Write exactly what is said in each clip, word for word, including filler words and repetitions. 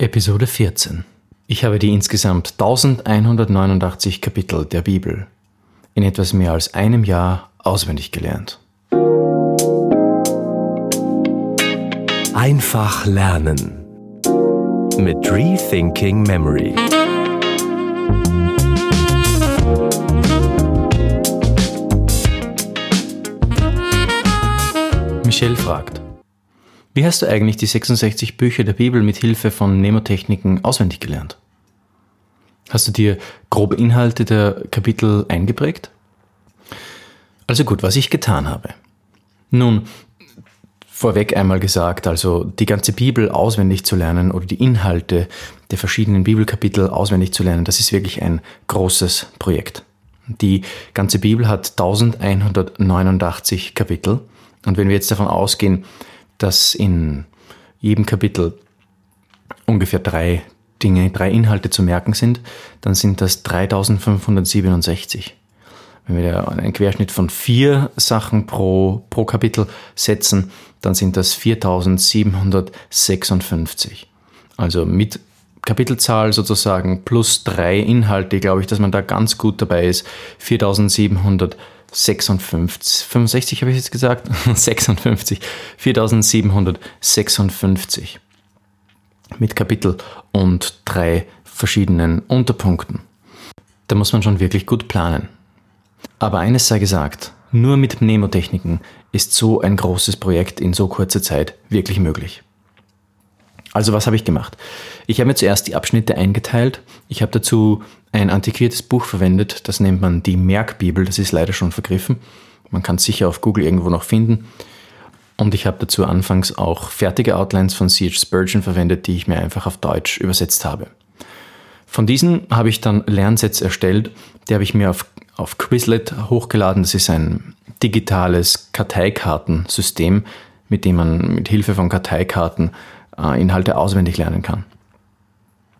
Episode vierzehn. Ich habe die insgesamt eintausendeinhundertneunundachtzig Kapitel der Bibel in etwas mehr als einem Jahr auswendig gelernt. Einfach lernen mit Rethinking Memory. Michelle fragt: Wie hast du eigentlich die sechsundsechzig Bücher der Bibel mit Hilfe von Mnemotechniken auswendig gelernt? Hast du dir grobe Inhalte der Kapitel eingeprägt? Also gut, was ich getan habe. Nun, vorweg einmal gesagt, also die ganze Bibel auswendig zu lernen oder die Inhalte der verschiedenen Bibelkapitel auswendig zu lernen, das ist wirklich ein großes Projekt. Die ganze Bibel hat eintausendeinhundertneunundachtzig Kapitel und wenn wir jetzt davon ausgehen, dass in jedem Kapitel ungefähr drei Dinge, drei Inhalte zu merken sind, dann sind das dreitausendfünfhundertsiebenundsechzig. Wenn wir einen Querschnitt von vier Sachen pro, pro Kapitel setzen, dann sind das viertausendsiebenhundertsechsundfünfzig. Also mit Kapitelzahl sozusagen plus drei Inhalte, glaube ich, dass man da ganz gut dabei ist, viertausendsiebenhundertsechsundfünfzig, fünfundsechzig habe ich jetzt gesagt, sechsundfünfzig, viertausendsiebenhundertsechsundfünfzig mit Kapitel und drei verschiedenen Unterpunkten. Da muss man schon wirklich gut planen. Aber eines sei gesagt, nur mit Mnemotechniken ist so ein großes Projekt in so kurzer Zeit wirklich möglich. Also was habe ich gemacht? Ich habe mir zuerst die Abschnitte eingeteilt. Ich habe dazu ein antiquiertes Buch verwendet, das nennt man die Merkbibel, das ist leider schon vergriffen. Man kann es sicher auf Google irgendwo noch finden. Und ich habe dazu anfangs auch fertige Outlines von C H Spurgeon verwendet, die ich mir einfach auf Deutsch übersetzt habe. Von diesen habe ich dann Lernsets erstellt, die habe ich mir auf, auf Quizlet hochgeladen. Das ist ein digitales Karteikartensystem, mit dem man mit Hilfe von Karteikarten Inhalte auswendig lernen kann.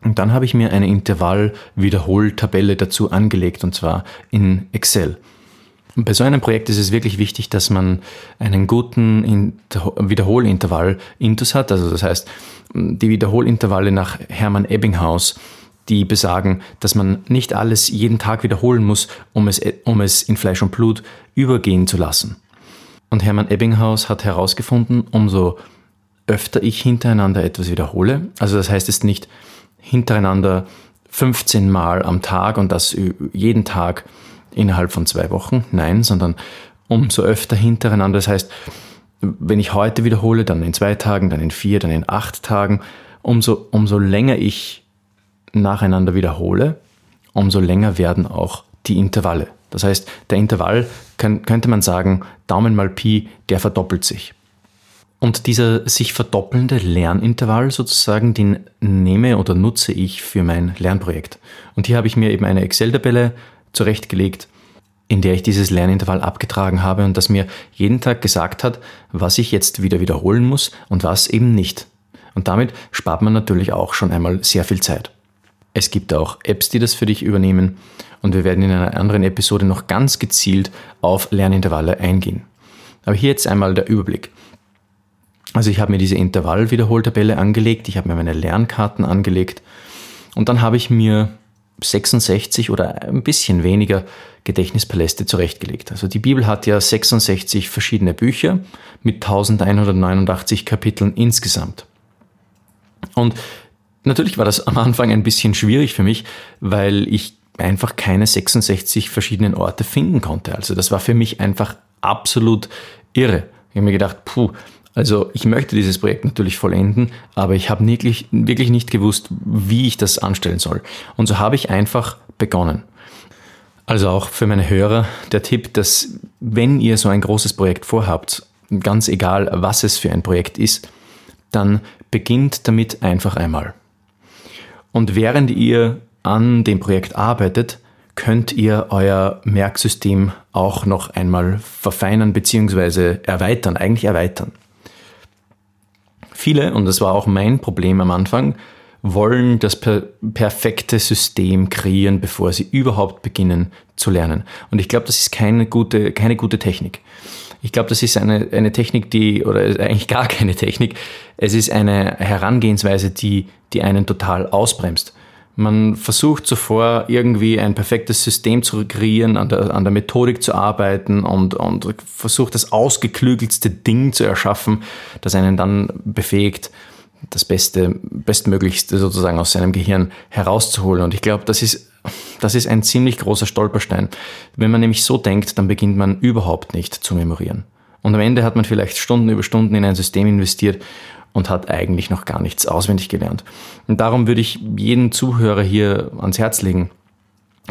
Und dann habe ich mir eine Intervall-Wiederholtabelle dazu angelegt, und zwar in Excel. Und bei so einem Projekt ist es wirklich wichtig, dass man einen guten Inter- Wiederholintervall intus hat. Also das heißt, die Wiederholintervalle nach Hermann Ebbinghaus, die besagen, dass man nicht alles jeden Tag wiederholen muss, um es, um es in Fleisch und Blut übergehen zu lassen. Und Hermann Ebbinghaus hat herausgefunden, umso öfter ich hintereinander etwas wiederhole. Also das heißt jetzt nicht hintereinander fünfzehn Mal am Tag und das jeden Tag innerhalb von zwei Wochen. Nein, sondern umso öfter hintereinander. Das heißt, wenn ich heute wiederhole, dann in zwei Tagen, dann in vier, dann in acht Tagen. Umso, umso länger ich nacheinander wiederhole, umso länger werden auch die Intervalle. Das heißt, der Intervall, kann, könnte man sagen, Daumen mal Pi, der verdoppelt sich. Und dieser sich verdoppelnde Lernintervall sozusagen, den nehme oder nutze ich für mein Lernprojekt. Und hier habe ich mir eben eine Excel-Tabelle zurechtgelegt, in der ich dieses Lernintervall abgetragen habe und das mir jeden Tag gesagt hat, was ich jetzt wieder wiederholen muss und was eben nicht. Und damit spart man natürlich auch schon einmal sehr viel Zeit. Es gibt auch Apps, die das für dich übernehmen und wir werden in einer anderen Episode noch ganz gezielt auf Lernintervalle eingehen. Aber hier jetzt einmal der Überblick. Also ich habe mir diese Intervallwiederholtabelle angelegt, ich habe mir meine Lernkarten angelegt und dann habe ich mir sechsundsechzig oder ein bisschen weniger Gedächtnispaläste zurechtgelegt. Also die Bibel hat ja sechsundsechzig verschiedene Bücher mit eintausendeinhundertneunundachtzig Kapiteln insgesamt. Und natürlich war das am Anfang ein bisschen schwierig für mich, weil ich einfach keine sechsundsechzig verschiedenen Orte finden konnte. Also das war für mich einfach absolut irre. Ich habe mir gedacht, puh, also ich möchte dieses Projekt natürlich vollenden, aber ich habe wirklich, wirklich nicht gewusst, wie ich das anstellen soll. Und so habe ich einfach begonnen. Also auch für meine Hörer der Tipp, dass wenn ihr so ein großes Projekt vorhabt, ganz egal was es für ein Projekt ist, dann beginnt damit einfach einmal. Und während ihr an dem Projekt arbeitet, könnt ihr euer Merksystem auch noch einmal verfeinern bzw. erweitern, eigentlich erweitern. Viele, und das war auch mein Problem am Anfang, wollen das per- perfekte System kreieren, bevor sie überhaupt beginnen zu lernen. Und ich glaube, das ist keine gute, keine gute Technik. Ich glaube, das ist eine, eine Technik, die, oder eigentlich gar keine Technik, es ist eine Herangehensweise, die, die einen total ausbremst. Man versucht zuvor irgendwie ein perfektes System zu kreieren, an der, an der Methodik zu arbeiten und, und versucht das ausgeklügelste Ding zu erschaffen, das einen dann befähigt, das Beste, Bestmöglichste sozusagen aus seinem Gehirn herauszuholen. Und ich glaube, das ist, das ist ein ziemlich großer Stolperstein. Wenn man nämlich so denkt, dann beginnt man überhaupt nicht zu memorieren. Und am Ende hat man vielleicht Stunden über Stunden in ein System investiert und hat eigentlich noch gar nichts auswendig gelernt. Und darum würde ich jeden Zuhörer hier ans Herz legen,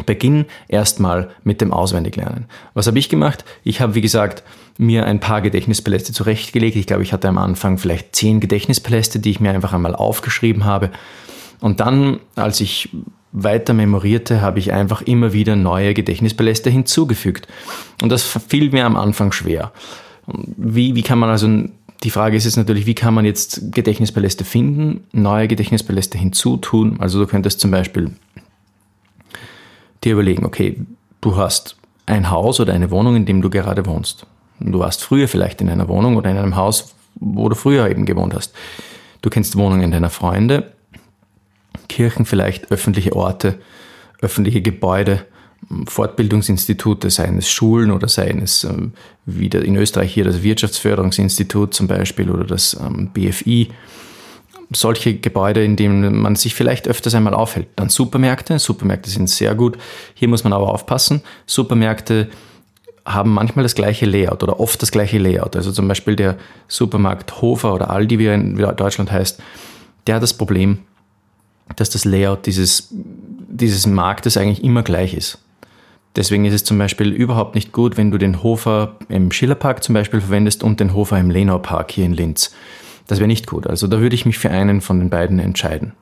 beginn erstmal mit dem Auswendiglernen. Was habe ich gemacht? Ich habe, wie gesagt, mir ein paar Gedächtnispaläste zurechtgelegt. Ich glaube, ich hatte am Anfang vielleicht zehn Gedächtnispaläste, die ich mir einfach einmal aufgeschrieben habe. Und dann, als ich weiter memorierte, habe ich einfach immer wieder neue Gedächtnispaläste hinzugefügt. Und das fiel mir am Anfang schwer. Wie, wie kann man also... Die Frage ist jetzt natürlich, wie kann man jetzt Gedächtnispaläste finden, neue Gedächtnispaläste hinzutun? Also du könntest zum Beispiel dir überlegen, okay, du hast ein Haus oder eine Wohnung, in dem du gerade wohnst. Du warst früher vielleicht in einer Wohnung oder in einem Haus, wo du früher eben gewohnt hast. Du kennst Wohnungen deiner Freunde, Kirchen vielleicht, öffentliche Orte, öffentliche Gebäude, Fortbildungsinstitute, seien es Schulen oder seien es ähm, wieder in Österreich hier das Wirtschaftsförderungsinstitut zum Beispiel oder das ähm, B F I. Solche Gebäude, in denen man sich vielleicht öfters einmal aufhält. Dann Supermärkte. Supermärkte sind sehr gut. Hier muss man aber aufpassen. Supermärkte haben manchmal das gleiche Layout oder oft das gleiche Layout. Also zum Beispiel der Supermarkt Hofer oder Aldi, wie er in Deutschland heißt, der hat das Problem, dass das Layout dieses, dieses Marktes eigentlich immer gleich ist. Deswegen ist es zum Beispiel überhaupt nicht gut, wenn du den Hofer im Schillerpark zum Beispiel verwendest und den Hofer im Lenaupark hier in Linz. Das wäre nicht gut. Also da würde ich mich für einen von den beiden entscheiden.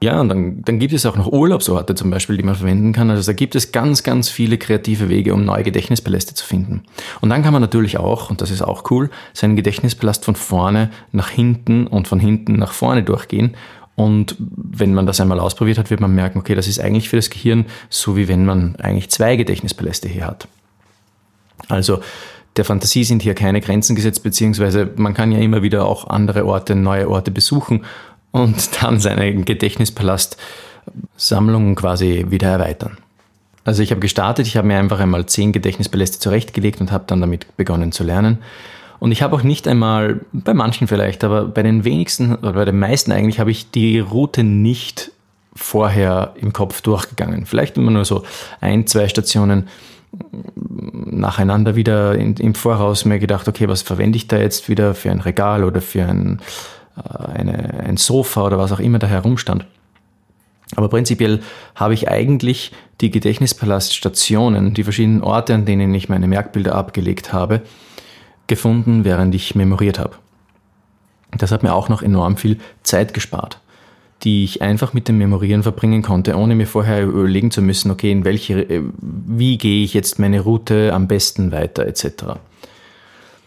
Ja, und dann, dann gibt es auch noch Urlaubsorte zum Beispiel, die man verwenden kann. Also da gibt es ganz, ganz viele kreative Wege, um neue Gedächtnispaläste zu finden. Und dann kann man natürlich auch, und das ist auch cool, seinen Gedächtnispalast von vorne nach hinten und von hinten nach vorne durchgehen. Und wenn man das einmal ausprobiert hat, wird man merken, okay, das ist eigentlich für das Gehirn so, wie wenn man eigentlich zwei Gedächtnispaläste hier hat. Also der Fantasie sind hier keine Grenzen gesetzt, beziehungsweise man kann ja immer wieder auch andere Orte, neue Orte besuchen und dann seine Gedächtnispalast-Sammlung quasi wieder erweitern. Also ich habe gestartet, ich habe mir einfach einmal zehn Gedächtnispaläste zurechtgelegt und habe dann damit begonnen zu lernen. Und ich habe auch nicht einmal, bei manchen vielleicht, aber bei den wenigsten oder bei den meisten eigentlich, habe ich die Route nicht vorher im Kopf durchgegangen. Vielleicht immer nur so ein, zwei Stationen nacheinander wieder in, im Voraus mir gedacht, okay, was verwende ich da jetzt wieder für ein Regal oder für ein, eine, ein Sofa oder was auch immer da herumstand. Aber prinzipiell habe ich eigentlich die Gedächtnispalaststationen, die verschiedenen Orte, an denen ich meine Merkbilder abgelegt habe, gefunden, während ich memoriert habe. Das hat mir auch noch enorm viel Zeit gespart, die ich einfach mit dem Memorieren verbringen konnte, ohne mir vorher überlegen zu müssen, okay, in welche, wie gehe ich jetzt meine Route am besten weiter, et cetera.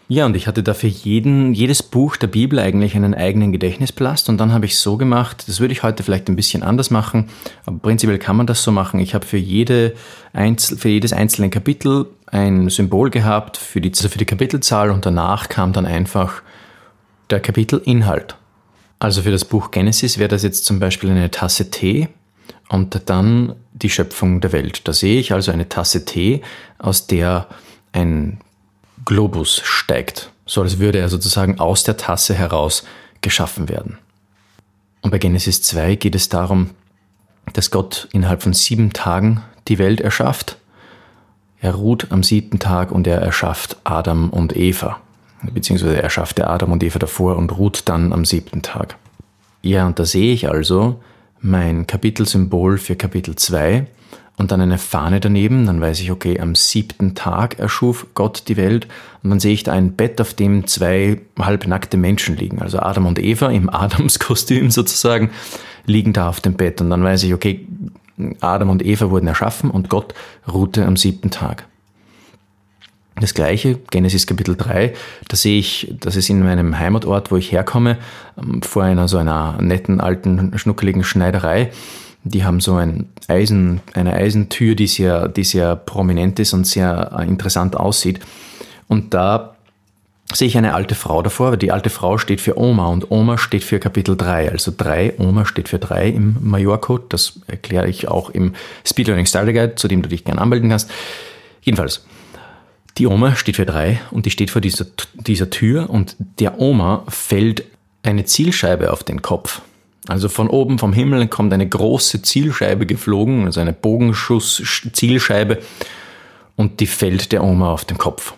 Ja, und ich hatte dafür jeden, jedes Buch der Bibel eigentlich einen eigenen Gedächtnispalast und dann habe ich so gemacht, das würde ich heute vielleicht ein bisschen anders machen, aber prinzipiell kann man das so machen. Ich habe für, jede Einzel- für jedes einzelne Kapitel ein Symbol gehabt für die, also für die Kapitelzahl und danach kam dann einfach der Kapitelinhalt. Also für das Buch Genesis wäre das jetzt zum Beispiel eine Tasse Tee und dann die Schöpfung der Welt. Da sehe ich also eine Tasse Tee, aus der ein Globus steigt, so als würde er sozusagen aus der Tasse heraus geschaffen werden. Und bei Genesis zwei geht es darum, dass Gott innerhalb von sieben Tagen die Welt erschafft. Er ruht am siebten Tag und er erschafft Adam und Eva, beziehungsweise er schaffte Adam und Eva davor und ruht dann am siebten Tag. Ja, und da sehe ich also mein Kapitelsymbol für Kapitel zwei, und dann eine Fahne daneben, dann weiß ich, okay, am siebten Tag erschuf Gott die Welt und dann sehe ich da ein Bett, auf dem zwei halbnackte Menschen liegen. Also Adam und Eva im Adamskostüm sozusagen liegen da auf dem Bett und dann weiß ich, okay, Adam und Eva wurden erschaffen und Gott ruhte am siebten Tag. Das gleiche, Genesis Kapitel drei, da sehe ich, dass es in meinem Heimatort, wo ich herkomme, vor einer so einer netten, alten, schnuckeligen Schneiderei, die haben so ein Eisen, eine Eisentür, die sehr, die sehr prominent ist und sehr interessant aussieht. Und da sehe ich eine alte Frau davor, weil die alte Frau steht für Oma und Oma steht für Kapitel drei. Also drei, Oma steht für drei im Major-Code. Das erkläre ich auch im Speed Learning Style Guide, zu dem du dich gerne anmelden kannst. Jedenfalls, die Oma steht für drei und die steht vor dieser, dieser Tür und der Oma fällt eine Zielscheibe auf den Kopf. Also von oben vom Himmel kommt eine große Zielscheibe geflogen, also eine Bogenschuss-Zielscheibe und die fällt der Oma auf den Kopf.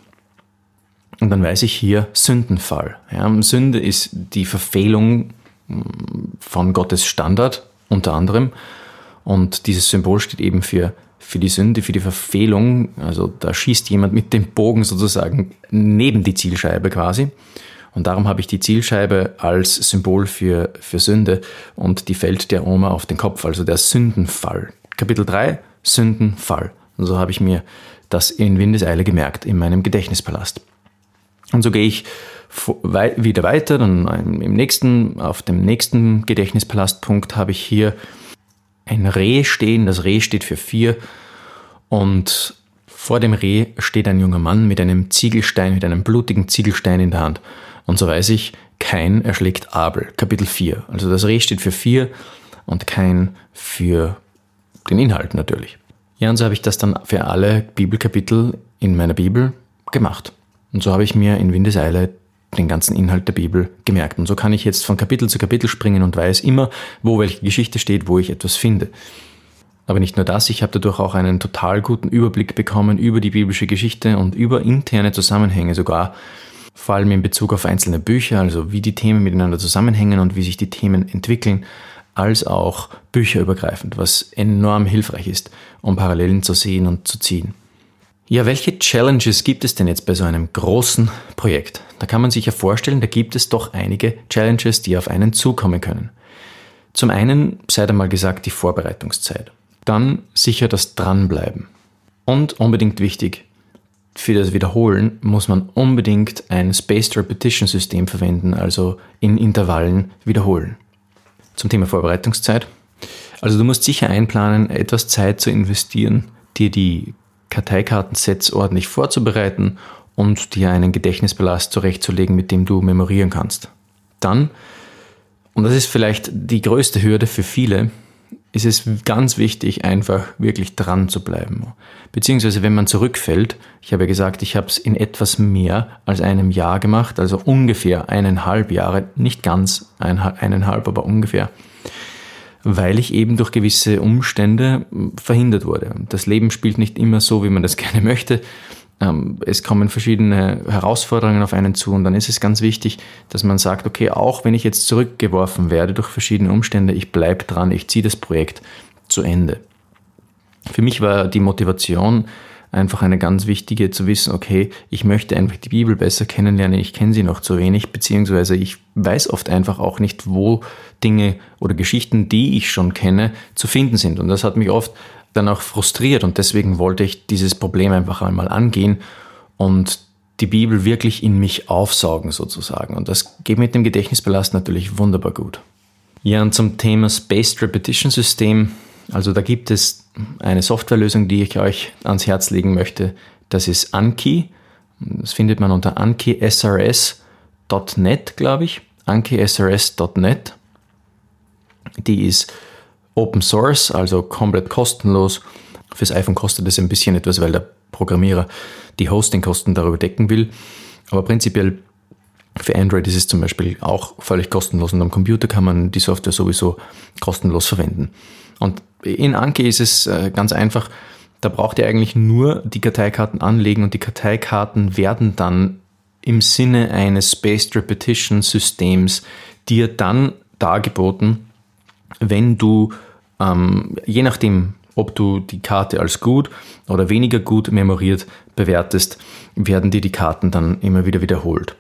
Und dann weiß ich hier Sündenfall. Ja, Sünde ist die Verfehlung von Gottes Standard unter anderem und dieses Symbol steht eben für, für die Sünde, für die Verfehlung. Also da schießt jemand mit dem Bogen sozusagen neben die Zielscheibe quasi. Und darum habe ich die Zielscheibe als Symbol für, für Sünde und die fällt der Oma auf den Kopf, also der Sündenfall. Kapitel drei, Sündenfall. Und so habe ich mir das in Windeseile gemerkt, in meinem Gedächtnispalast. Und so gehe ich wieder weiter, dann im nächsten, auf dem nächsten Gedächtnispalastpunkt habe ich hier ein Reh stehen, das Reh steht für vier und vor dem Reh steht ein junger Mann mit einem Ziegelstein, mit einem blutigen Ziegelstein in der Hand. Und so weiß ich, Kain erschlägt Abel, Kapitel vier. Also das Reh steht für vier und Kain für den Inhalt natürlich. Ja, und so habe ich das dann für alle Bibelkapitel in meiner Bibel gemacht. Und so habe ich mir in Windeseile den ganzen Inhalt der Bibel gemerkt. Und so kann ich jetzt von Kapitel zu Kapitel springen und weiß immer, wo welche Geschichte steht, wo ich etwas finde. Aber nicht nur das, ich habe dadurch auch einen total guten Überblick bekommen über die biblische Geschichte und über interne Zusammenhänge sogar, vor allem in Bezug auf einzelne Bücher, also wie die Themen miteinander zusammenhängen und wie sich die Themen entwickeln, als auch bücherübergreifend, was enorm hilfreich ist, um Parallelen zu sehen und zu ziehen. Ja, welche Challenges gibt es denn jetzt bei so einem großen Projekt? Da kann man sich ja vorstellen, da gibt es doch einige Challenges, die auf einen zukommen können. Zum einen, sei da mal gesagt, die Vorbereitungszeit. Dann sicher das Dranbleiben. Und unbedingt wichtig, für das Wiederholen muss man unbedingt ein Spaced Repetition System verwenden, also in Intervallen wiederholen. Zum Thema Vorbereitungszeit. Also du musst sicher einplanen, etwas Zeit zu investieren, dir die Karteikartensets ordentlich vorzubereiten und dir einen Gedächtnispalast zurechtzulegen, mit dem du memorieren kannst. Dann, und das ist vielleicht die größte Hürde für viele, ist es ganz wichtig, einfach wirklich dran zu bleiben. Beziehungsweise, wenn man zurückfällt, ich habe ja gesagt, ich habe es in etwas mehr als einem Jahr gemacht, also ungefähr eineinhalb Jahre, nicht ganz eineinhalb, aber ungefähr, weil ich eben durch gewisse Umstände verhindert wurde. Das Leben spielt nicht immer so, wie man das gerne möchte. Es kommen verschiedene Herausforderungen auf einen zu und dann ist es ganz wichtig, dass man sagt, okay, auch wenn ich jetzt zurückgeworfen werde durch verschiedene Umstände, ich bleibe dran, ich ziehe das Projekt zu Ende. Für mich war die Motivation einfach eine ganz wichtige, zu wissen, okay, ich möchte einfach die Bibel besser kennenlernen, ich kenne sie noch zu wenig, beziehungsweise ich weiß oft einfach auch nicht, wo Dinge oder Geschichten, die ich schon kenne, zu finden sind. Und das hat mich oft dann auch frustriert und deswegen wollte ich dieses Problem einfach einmal angehen und die Bibel wirklich in mich aufsaugen sozusagen. Und das geht mit dem Gedächtnispalast natürlich wunderbar gut. Ja, und zum Thema Spaced Repetition System. Also da gibt es eine Softwarelösung, die ich euch ans Herz legen möchte. Das ist Anki. Das findet man unter Anki S R S Punkt net, glaube ich. Anki S R S Punkt net. Die ist Open Source, also komplett kostenlos. Fürs iPhone kostet es ein bisschen etwas, weil der Programmierer die Hostingkosten darüber decken will. Aber prinzipiell für Android ist es zum Beispiel auch völlig kostenlos und am Computer kann man die Software sowieso kostenlos verwenden. Und in Anki ist es ganz einfach, da braucht ihr eigentlich nur die Karteikarten anlegen und die Karteikarten werden dann im Sinne eines Spaced Repetition Systems dir dann dargeboten, wenn du, ähm, je nachdem, ob du die Karte als gut oder weniger gut memoriert bewertest, werden dir die Karten dann immer wieder wiederholt.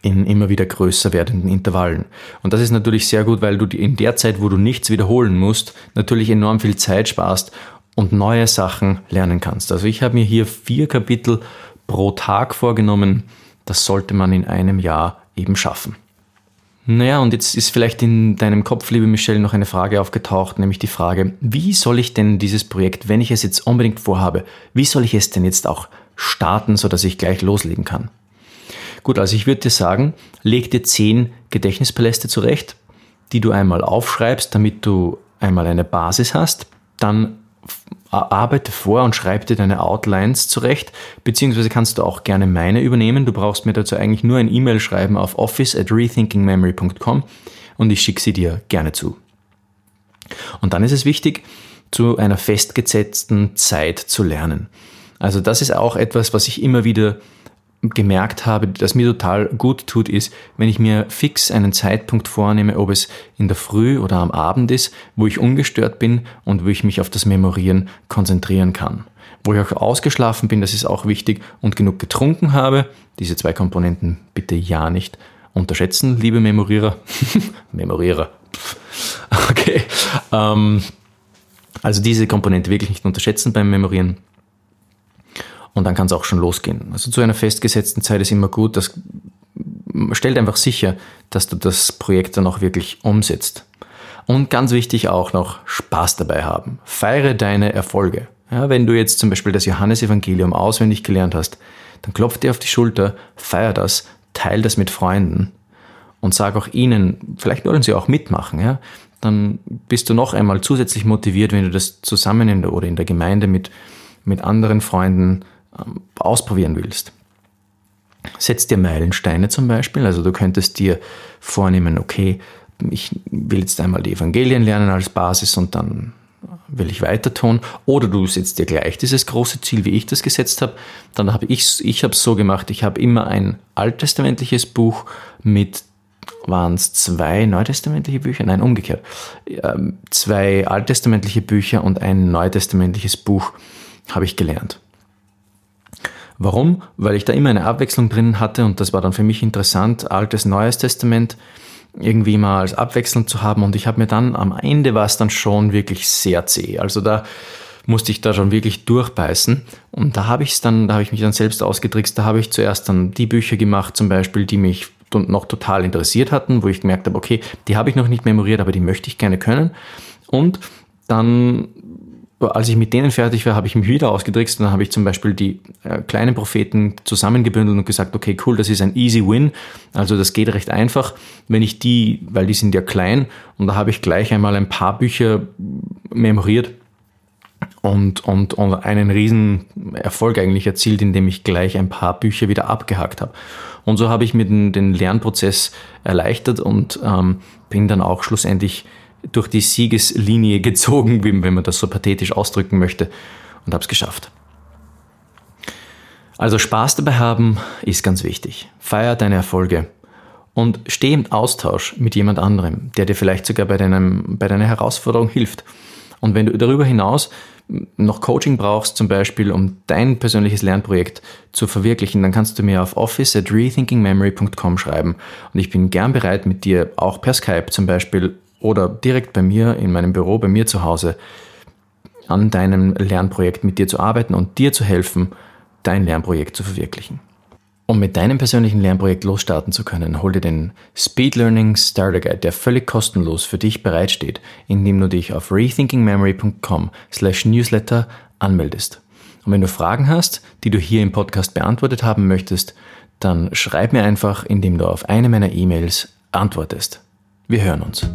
In immer wieder größer werdenden Intervallen. Und das ist natürlich sehr gut, weil du in der Zeit, wo du nichts wiederholen musst, natürlich enorm viel Zeit sparst und neue Sachen lernen kannst. Also ich habe mir hier vier Kapitel pro Tag vorgenommen. Das sollte man in einem Jahr eben schaffen. Naja, und jetzt ist vielleicht in deinem Kopf, liebe Michelle, noch eine Frage aufgetaucht, nämlich die Frage, wie soll ich denn dieses Projekt, wenn ich es jetzt unbedingt vorhabe, wie soll ich es denn jetzt auch starten, sodass ich gleich loslegen kann? Gut, also ich würde dir sagen, leg dir zehn Gedächtnispaläste zurecht, die du einmal aufschreibst, damit du einmal eine Basis hast. Dann arbeite vor und schreib dir deine Outlines zurecht, beziehungsweise kannst du auch gerne meine übernehmen. Du brauchst mir dazu eigentlich nur ein E-Mail schreiben auf office at rethinking memory dot com und ich schicke sie dir gerne zu. Und dann ist es wichtig, zu einer festgesetzten Zeit zu lernen. Also das ist auch etwas, was ich immer wieder gemerkt habe, dass mir total gut tut, ist, wenn ich mir fix einen Zeitpunkt vornehme, ob es in der Früh oder am Abend ist, wo ich ungestört bin und wo ich mich auf das Memorieren konzentrieren kann. Wo ich auch ausgeschlafen bin, das ist auch wichtig, und genug getrunken habe. Diese zwei Komponenten bitte ja nicht unterschätzen, liebe Memorierer. Memorierer. Okay. Ähm, also diese Komponente wirklich nicht unterschätzen beim Memorieren. Und dann kann es auch schon losgehen. Also zu einer festgesetzten Zeit ist immer gut. Das stellt einfach sicher, dass du das Projekt dann auch wirklich umsetzt. Und ganz wichtig auch noch Spaß dabei haben. Feiere deine Erfolge. Ja, wenn du jetzt zum Beispiel das Johannesevangelium auswendig gelernt hast, dann klopf dir auf die Schulter, feier das, teile das mit Freunden und sag auch ihnen, vielleicht wollen sie auch mitmachen, ja? Dann bist du noch einmal zusätzlich motiviert, wenn du das zusammen in der, oder in der Gemeinde mit, mit anderen Freunden ausprobieren willst. Setz dir Meilensteine zum Beispiel. Also du könntest dir vornehmen, okay, ich will jetzt einmal die Evangelien lernen als Basis und dann will ich weiter tun. Oder du setzt dir gleich dieses große Ziel, wie ich das gesetzt habe. Dann habe ich, ich habe es so gemacht, ich habe immer ein alttestamentliches Buch mit, waren es zwei neutestamentliche Bücher? Nein, umgekehrt. Zwei alttestamentliche Bücher und ein neutestamentliches Buch habe ich gelernt. Warum? Weil ich da immer eine Abwechslung drin hatte und das war dann für mich interessant, Altes, Neues Testament irgendwie mal als Abwechslung zu haben, und ich habe mir dann, am Ende war es dann schon wirklich sehr zäh. Also da musste ich da schon wirklich durchbeißen, und da habe ich es dann, da habe ich mich dann selbst ausgetrickst, da habe ich zuerst dann die Bücher gemacht zum Beispiel, die mich noch total interessiert hatten, wo ich gemerkt habe, okay, die habe ich noch nicht memoriert, aber die möchte ich gerne können, und dann... Als ich mit denen fertig war, habe ich mich wieder ausgetrickst und dann habe ich zum Beispiel die äh, kleinen Propheten zusammengebündelt und gesagt, okay, cool, das ist ein easy win, also das geht recht einfach, wenn ich die, weil die sind ja klein, und da habe ich gleich einmal ein paar Bücher memoriert und, und, und einen riesen Erfolg eigentlich erzielt, indem ich gleich ein paar Bücher wieder abgehakt habe. Und so habe ich mir den, den Lernprozess erleichtert und ähm, bin dann auch schlussendlich durch die Siegeslinie gezogen, wenn man das so pathetisch ausdrücken möchte, und habe es geschafft. Also Spaß dabei haben ist ganz wichtig. Feier deine Erfolge und steh im Austausch mit jemand anderem, der dir vielleicht sogar bei, deinem, bei deiner Herausforderung hilft. Und wenn du darüber hinaus noch Coaching brauchst, zum Beispiel, um dein persönliches Lernprojekt zu verwirklichen, dann kannst du mir auf office at rethinking memory dot com schreiben, und ich bin gern bereit, mit dir auch per Skype zum Beispiel oder direkt bei mir in meinem Büro, bei mir zu Hause, an deinem Lernprojekt mit dir zu arbeiten und dir zu helfen, dein Lernprojekt zu verwirklichen. Um mit deinem persönlichen Lernprojekt losstarten zu können, hol dir den Speed Learning Starter Guide, der völlig kostenlos für dich bereitsteht, indem du dich auf rethinking memory dot com slash newsletter anmeldest. Und wenn du Fragen hast, die du hier im Podcast beantwortet haben möchtest, dann schreib mir einfach, indem du auf eine meiner E-Mails antwortest. Wir hören uns.